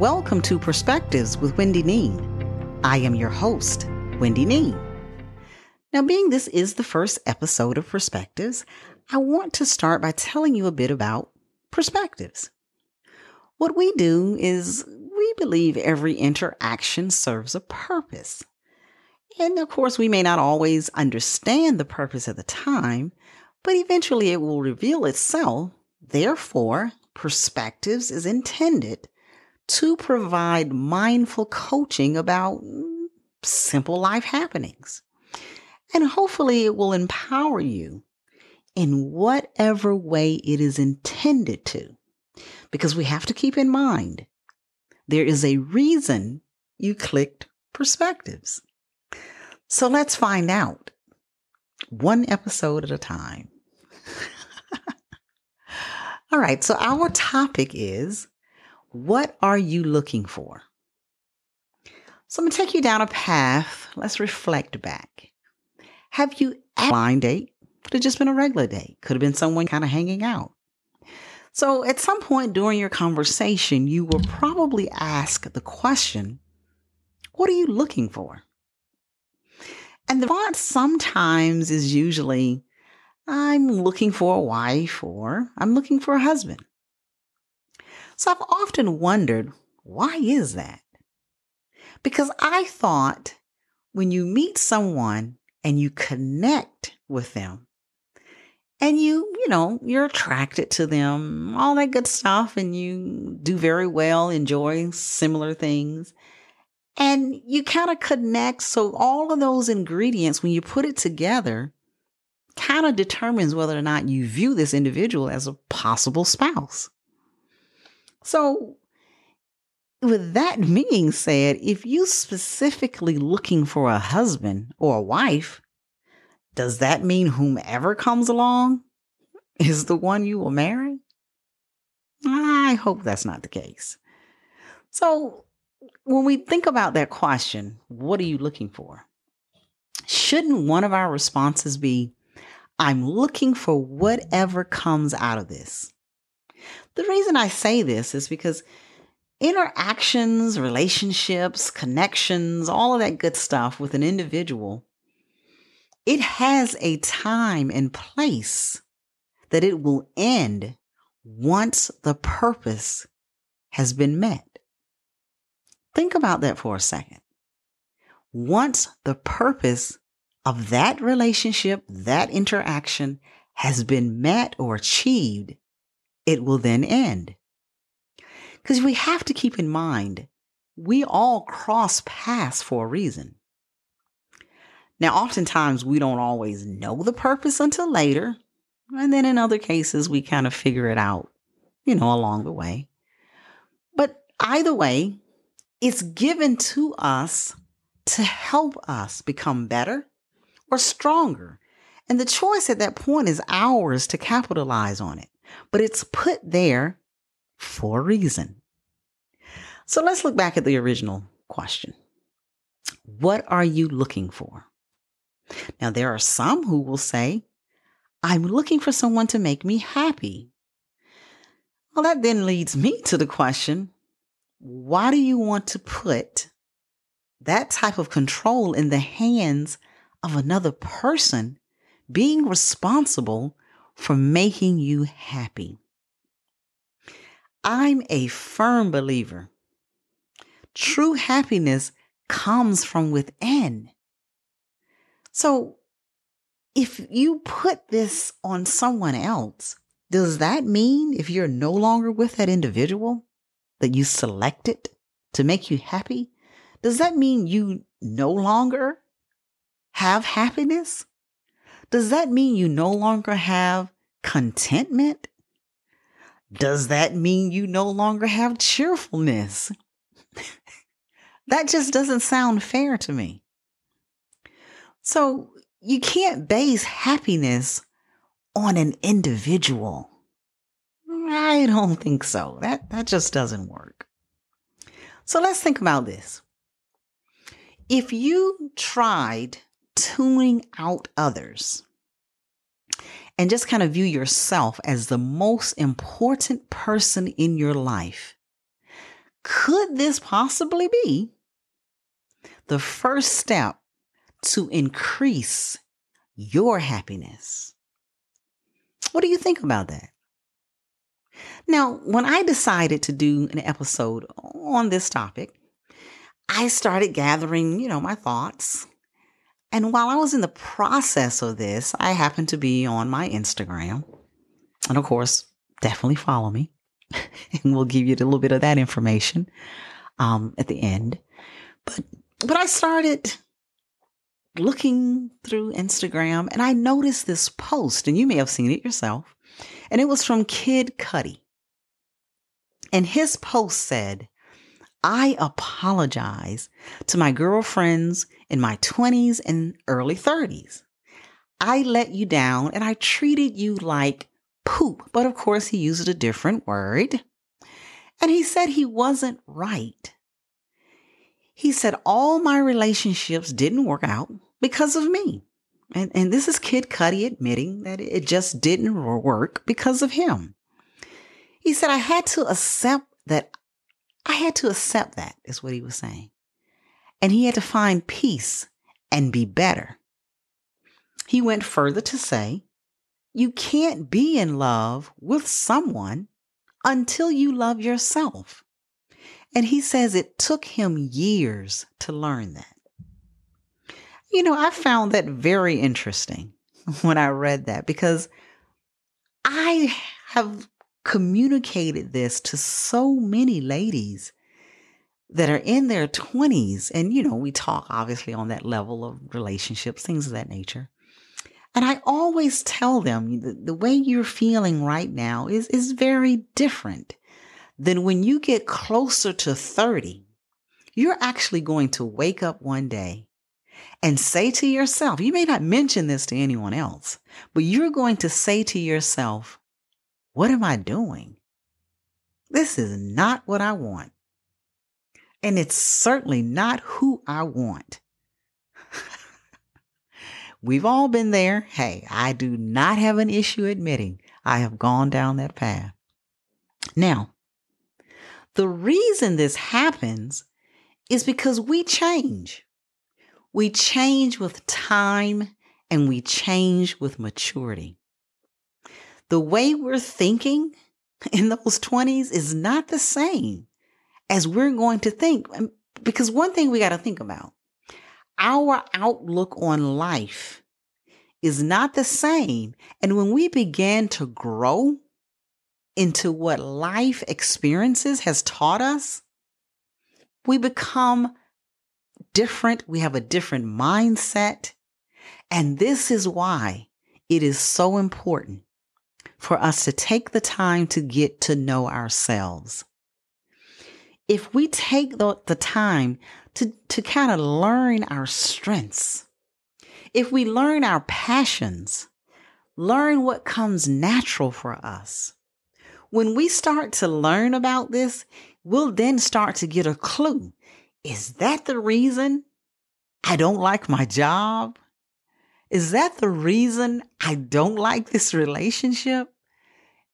Welcome to Perspectives with Wendy Nean. I am your host, Wendy Nean. Now, being this is the first episode of Perspectives, I want to start by telling you a bit about perspectives. What we do is we believe every interaction serves a purpose. And of course, we may not always understand the purpose at the time, but eventually it will reveal itself. Therefore, Perspectives is intended to provide mindful coaching about simple life happenings. And hopefully it will empower you in whatever way it is intended to. Because we have to keep in mind, there is a reason you clicked Perspectives. So let's find out, one episode at a time. All right, so our topic is, what are you looking for? So I'm going to take you down a path. Let's reflect back. Have you had a blind date? Could have just been a regular date. Could have been someone kind of hanging out. So at some point during your conversation, you will probably ask the question, what are you looking for? And the response sometimes is usually, I'm looking for a wife, or I'm looking for a husband. So I've often wondered, why is that? Because I thought when you meet someone and you connect with them and you're attracted to them, all that good stuff, and you do very well, enjoy similar things, and you kind of connect. So all of those ingredients, when you put it together, kind of determines whether or not you view this individual as a possible spouse. So with that being said, if you specifically looking for a husband or a wife, does that mean whomever comes along is the one you will marry? I hope that's not the case. So when we think about that question, what are you looking for? Shouldn't one of our responses be, I'm looking for whatever comes out of this? The reason I say this is because interactions, relationships, connections, all of that good stuff with an individual, it has a time and place that it will end once the purpose has been met. Think about that for a second. Once the purpose of that relationship, that interaction has been met or achieved, it will then end. Because we have to keep in mind, we all cross paths for a reason. Now, oftentimes we don't always know the purpose until later. And then in other cases, we kind of figure it out, along the way. But either way, it's given to us to help us become better or stronger. And the choice at that point is ours to capitalize on it. But it's put there for a reason. So let's look back at the original question. What are you looking for? Now, there are some who will say, I'm looking for someone to make me happy. Well, that then leads me to the question, why do you want to put that type of control in the hands of another person being responsible for making you happy? I'm a firm believer. True happiness comes from within. So if you put this on someone else, does that mean if you're no longer with that individual that you selected to make you happy, does that mean you no longer have happiness? Does that mean you no longer have contentment? Does that mean you no longer have cheerfulness? That just doesn't sound fair to me. So you can't base happiness on an individual. I don't think so. That just doesn't work. So let's think about this. If you tried tuning out others and just kind of view yourself as the most important person in your life, Could this possibly be the first step to increase your happiness? What do you think about that? Now, when I decided to do an episode on this topic, I started gathering, my thoughts. And while I was in the process of this, I happened to be on my Instagram. And of course, definitely follow me. And we'll give you a little bit of that information at the end. But I started looking through Instagram and I noticed this post, and you may have seen it yourself. And it was from Kid Cudi. And his post said, I apologize to my girlfriends in my 20s and early 30s. I let you down and I treated you like poop. But of course, he used a different word. And he said he wasn't right. He said all my relationships didn't work out because of me. And this is Kid Cudi admitting that it just didn't work because of him. He said, I had to accept that is what he was saying. And he had to find peace and be better. He went further to say, you can't be in love with someone until you love yourself. And he says it took him years to learn that. I found that very interesting when I read that, because I have communicated this to so many ladies that are in their 20s. And, we talk obviously on that level of relationships, things of that nature. And I always tell them the way you're feeling right now is very different than when you get closer to 30. You're actually going to wake up one day and say to yourself, you may not mention this to anyone else, but you're going to say to yourself, what am I doing? This is not what I want. And it's certainly not who I want. We've all been there. Hey, I do not have an issue admitting I have gone down that path. Now, the reason this happens is because we change. We change with time and we change with maturity. The way we're thinking in those 20s is not the same as we're going to think. Because one thing we got to think about, our outlook on life is not the same. And when we began to grow into what life experiences has taught us, we become different. We have a different mindset. And this is why it is so important for us to take the time to get to know ourselves. If we take the time to kind of learn our strengths, if we learn our passions, learn what comes natural for us. When we start to learn about this, we'll then start to get a clue. Is that the reason I don't like my job? Is that the reason I don't like this relationship?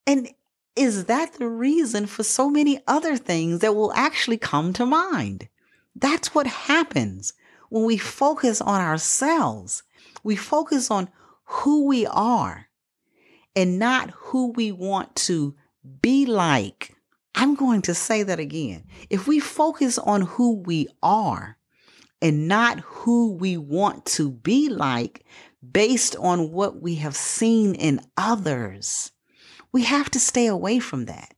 And is that the reason for so many other things that will actually come to mind? That's what happens when we focus on ourselves. We focus on who we are and not who we want to be like. I'm going to say that again. If we focus on who we are and not who we want to be like based on what we have seen in others, we have to stay away from that.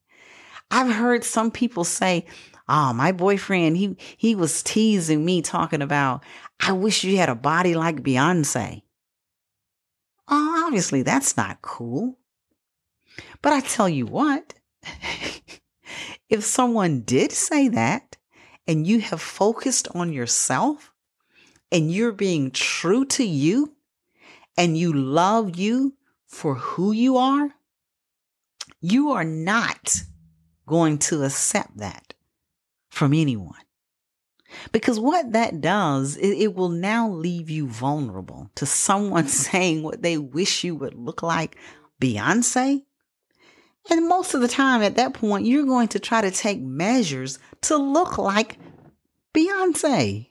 I've heard some people say, oh, my boyfriend, he was teasing me talking about, I wish you had a body like Beyonce. Oh, obviously that's not cool. But I tell you what, if someone did say that and you have focused on yourself and you're being true to you and you love you for who you are not going to accept that from anyone. Because what that does, it will now leave you vulnerable to someone saying what they wish you would look like, Beyonce. And most of the time at that point, you're going to try to take measures to look like Beyonce.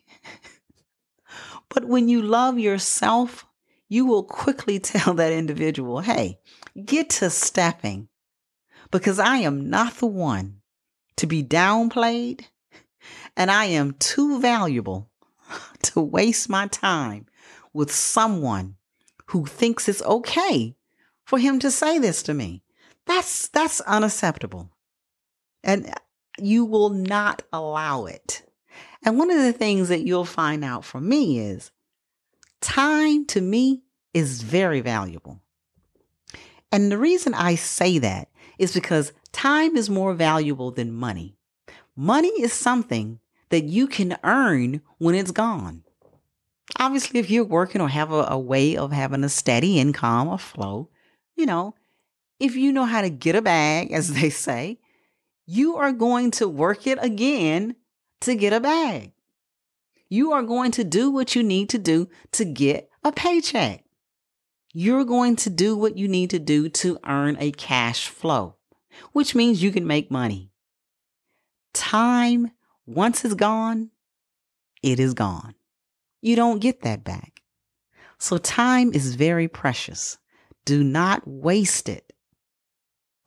But when you love yourself, you will quickly tell that individual, hey, get to stepping, because I am not the one to be downplayed, and I am too valuable to waste my time with someone who thinks it's okay for him to say this to me. That's unacceptable. And you will not allow it. And one of the things that you'll find out from me is time to me is very valuable. And the reason I say that is because time is more valuable than money. Money is something that you can earn when it's gone. Obviously, if you're working or have a way of having a steady income or flow, if you know how to get a bag, as they say, you are going to work it again to get a bag. You are going to do what you need to do to get a paycheck. You're going to do what you need to do to earn a cash flow, which means you can make money. Time, once it's gone, it is gone. You don't get that back. So time is very precious. Do not waste it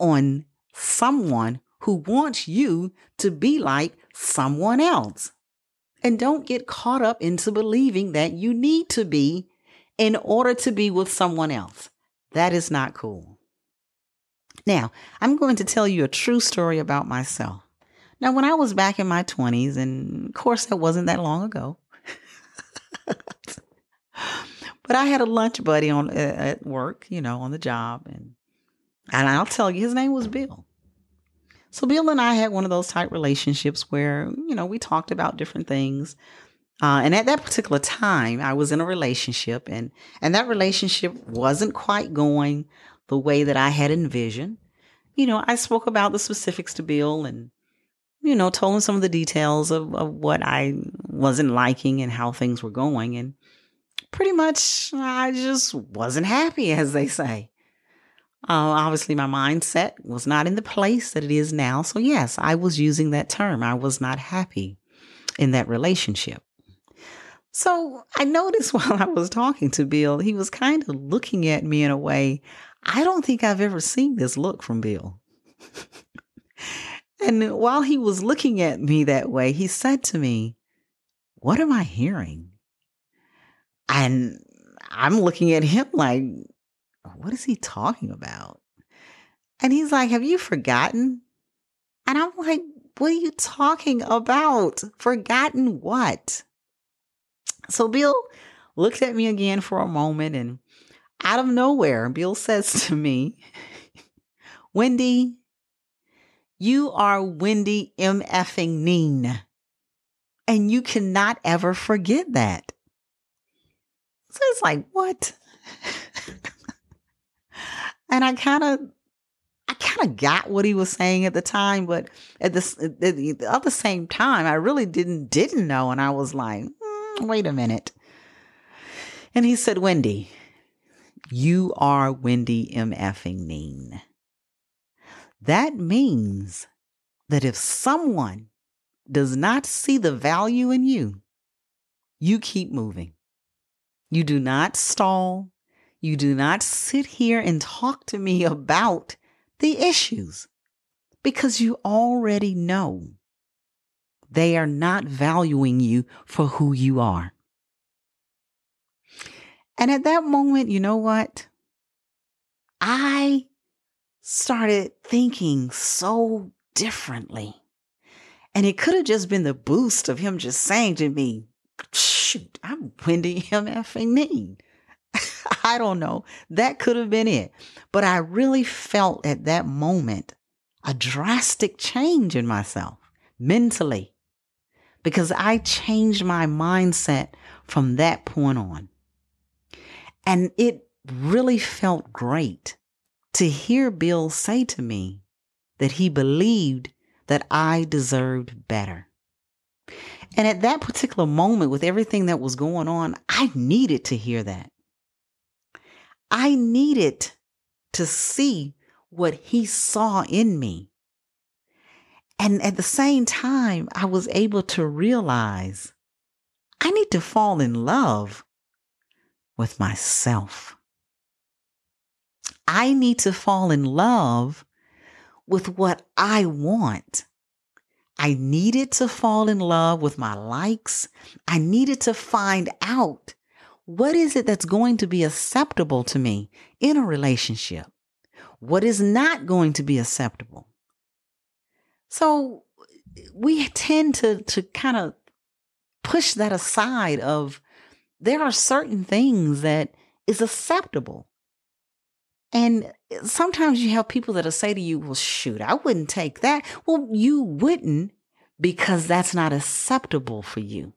on someone who wants you to be like someone else. And don't get caught up into believing that you need to be in order to be with someone else. That is not cool. Now, I'm going to tell you a true story about myself. Now, when I was back in my 20s, and of course, that wasn't that long ago, but I had a lunch buddy at work, on the job. And I'll tell you, his name was Bill. So Bill and I had one of those type relationships where, we talked about different things. And at that particular time, I was in a relationship, and that relationship wasn't quite going the way that I had envisioned. I spoke about the specifics to Bill and, told him some of the details of what I wasn't liking and how things were going. And pretty much I just wasn't happy, as they say. Obviously, my mindset was not in the place that it is now. So yes, I was using that term. I was not happy in that relationship. So I noticed while I was talking to Bill, he was kind of looking at me in a way. I don't think I've ever seen this look from Bill. And while he was looking at me that way, he said to me, "What am I hearing?" And I'm looking at him like, what is he talking about? And he's like, "Have you forgotten?" And I'm like, what are you talking about? Forgotten what? So Bill looked at me again for a moment, and out of nowhere, Bill says to me, "Wendy, you are Wendy MFing Nean, and you cannot ever forget that." So it's like, what? And I kind of got what he was saying at the time, but at the same time, I really didn't know, and I was like, wait a minute. And he said, "Wendy, you are Wendy MFing Nean. That means that if someone does not see the value in you, you keep moving. You do not stall. You do not sit here and talk to me about the issues, because you already know they are not valuing you for who you are." And at that moment, you know what? I started thinking so differently. And it could have just been the boost of him just saying to me, shoot, I'm Wendy MFing Nean. I don't know. That could have been it. But I really felt at that moment a drastic change in myself mentally, because I changed my mindset from that point on. And it really felt great to hear Bill say to me that he believed that I deserved better. And at that particular moment, with everything that was going on, I needed to hear that. I needed to see what he saw in me. And at the same time, I was able to realize I need to fall in love with myself. I need to fall in love with what I want. I needed to fall in love with my likes. I needed to find out what is it that's going to be acceptable to me in a relationship? What is not going to be acceptable? So we tend to kind of push that aside of there are certain things that is acceptable. And sometimes you have people that'll say to you, well, shoot, I wouldn't take that. Well, you wouldn't because that's not acceptable for you.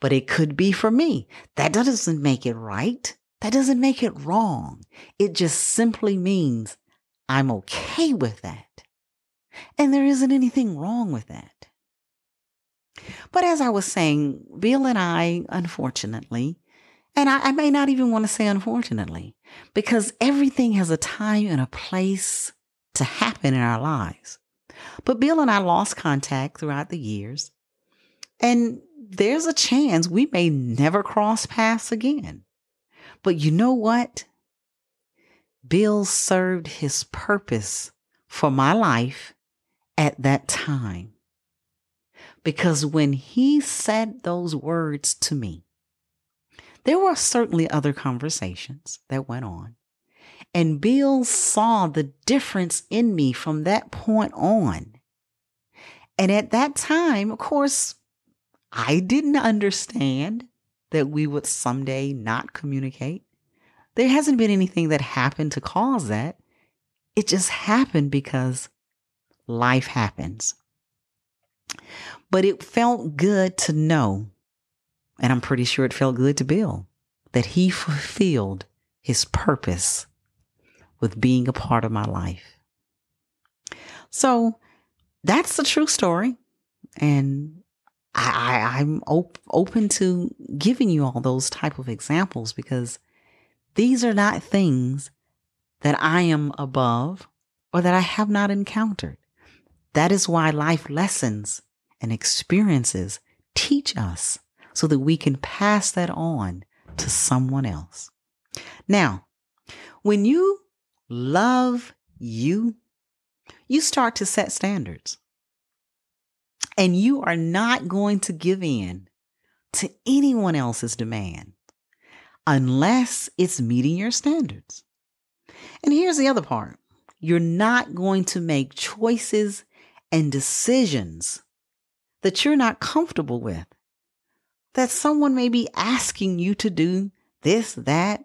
But it could be for me. That doesn't make it right. That doesn't make it wrong. It just simply means I'm okay with that. And there isn't anything wrong with that. But as I was saying, Bill and I, unfortunately, and I may not even want to say unfortunately, because everything has a time and a place to happen in our lives. But Bill and I lost contact throughout the years. And there's a chance we may never cross paths again. But you know what? Bill served his purpose for my life at that time. Because when he said those words to me, there were certainly other conversations that went on. And Bill saw the difference in me from that point on. And at that time, of course, I didn't understand that we would someday not communicate. There hasn't been anything that happened to cause that. It just happened because life happens. But it felt good to know, and I'm pretty sure it felt good to Bill, that he fulfilled his purpose with being a part of my life. So that's the true story. And I'm open to giving you all those type of examples, because these are not things that I am above or that I have not encountered. That is why life lessons and experiences teach us, so that we can pass that on to someone else. Now, when you love you, you start to set standards. And you are not going to give in to anyone else's demand unless it's meeting your standards. And here's the other part. You're not going to make choices and decisions that you're not comfortable with, that someone may be asking you to do this, that,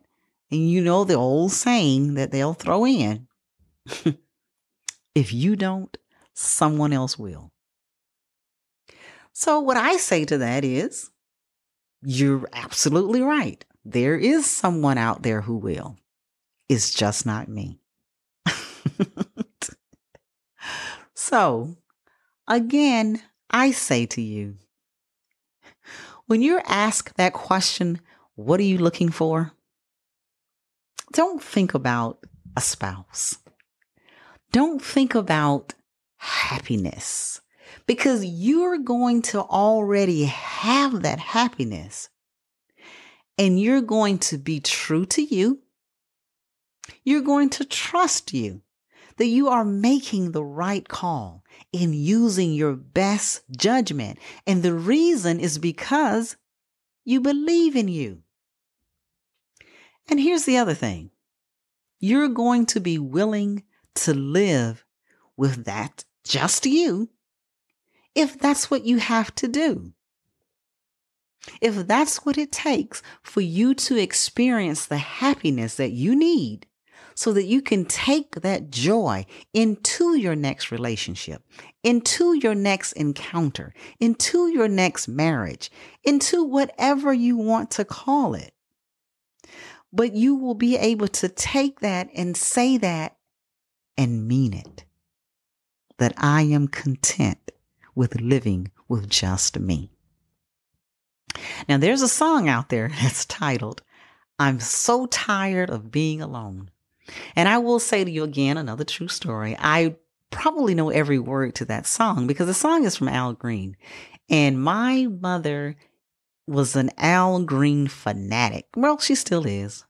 and you know the old saying that they'll throw in. If you don't, someone else will. So what I say to that is, you're absolutely right. There is someone out there who will. It's just not me. So again, I say to you, when you're asked that question, what are you looking for? Don't think about a spouse. Don't think about happiness, because you're going to already have that happiness, and you're going to be true to you. You're going to trust you that you are making the right call in using your best judgment. And the reason is because you believe in you. And here's the other thing. You're going to be willing to live with that just you if that's what you have to do. If that's what it takes for you to experience the happiness that you need, so that you can take that joy into your next relationship, into your next encounter, into your next marriage, into whatever you want to call it. But you will be able to take that and say that and mean it, that I am content with living with just me. Now, there's a song out there that's titled, I'm So Tired of Being Alone And I will say to you again, another true story. I probably know every word to that song because the song is from Al Green. And my mother was an Al Green fanatic. Well, she still is.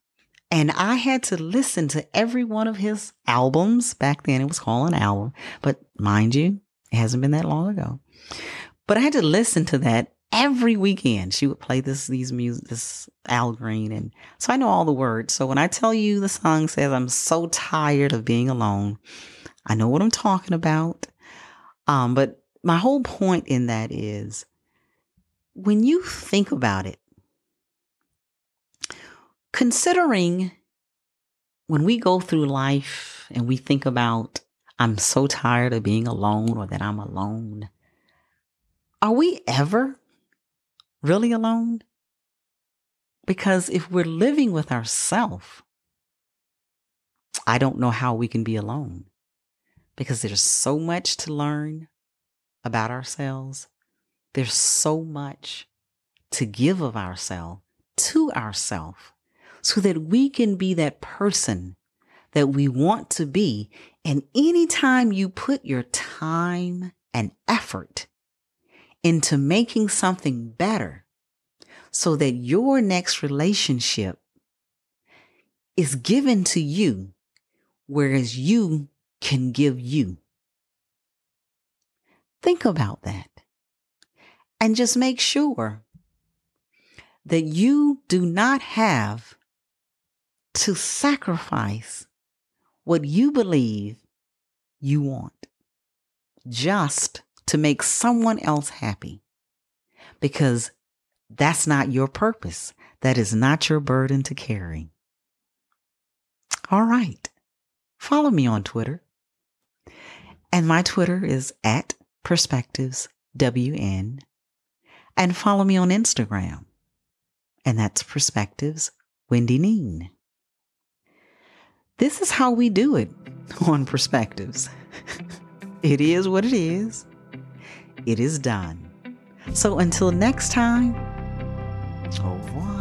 And I had to listen to every one of his albums. Back then it was called an album. But mind you, it hasn't been that long ago. But I had to listen to that every weekend. She would play this Al Green. And so I know all the words. So when I tell you the song says, I'm so tired of being alone, I know what I'm talking about. But my whole point in that is, when you think about it, considering when we go through life and we think about, I'm so tired of being alone, or that I'm alone, are we ever really alone? Because if we're living with ourselves, I don't know how we can be alone, because there's so much to learn about ourselves. There's so much to give of ourselves to ourselves, so that we can be that person that we want to be. And anytime you put your time and effort into making something better so that your next relationship is given to you, whereas you can give you. Think about that. And just make sure that you do not have to sacrifice what you believe you want just to make someone else happy, because that's not your purpose. That is not your burden to carry. All right. Follow me on Twitter. And my Twitter is at PerspectivesWN. And follow me on Instagram. And that's PerspectivesWendyNean. This is how we do it on Perspectives. It is what it is. It is done. So until next time, au revoir.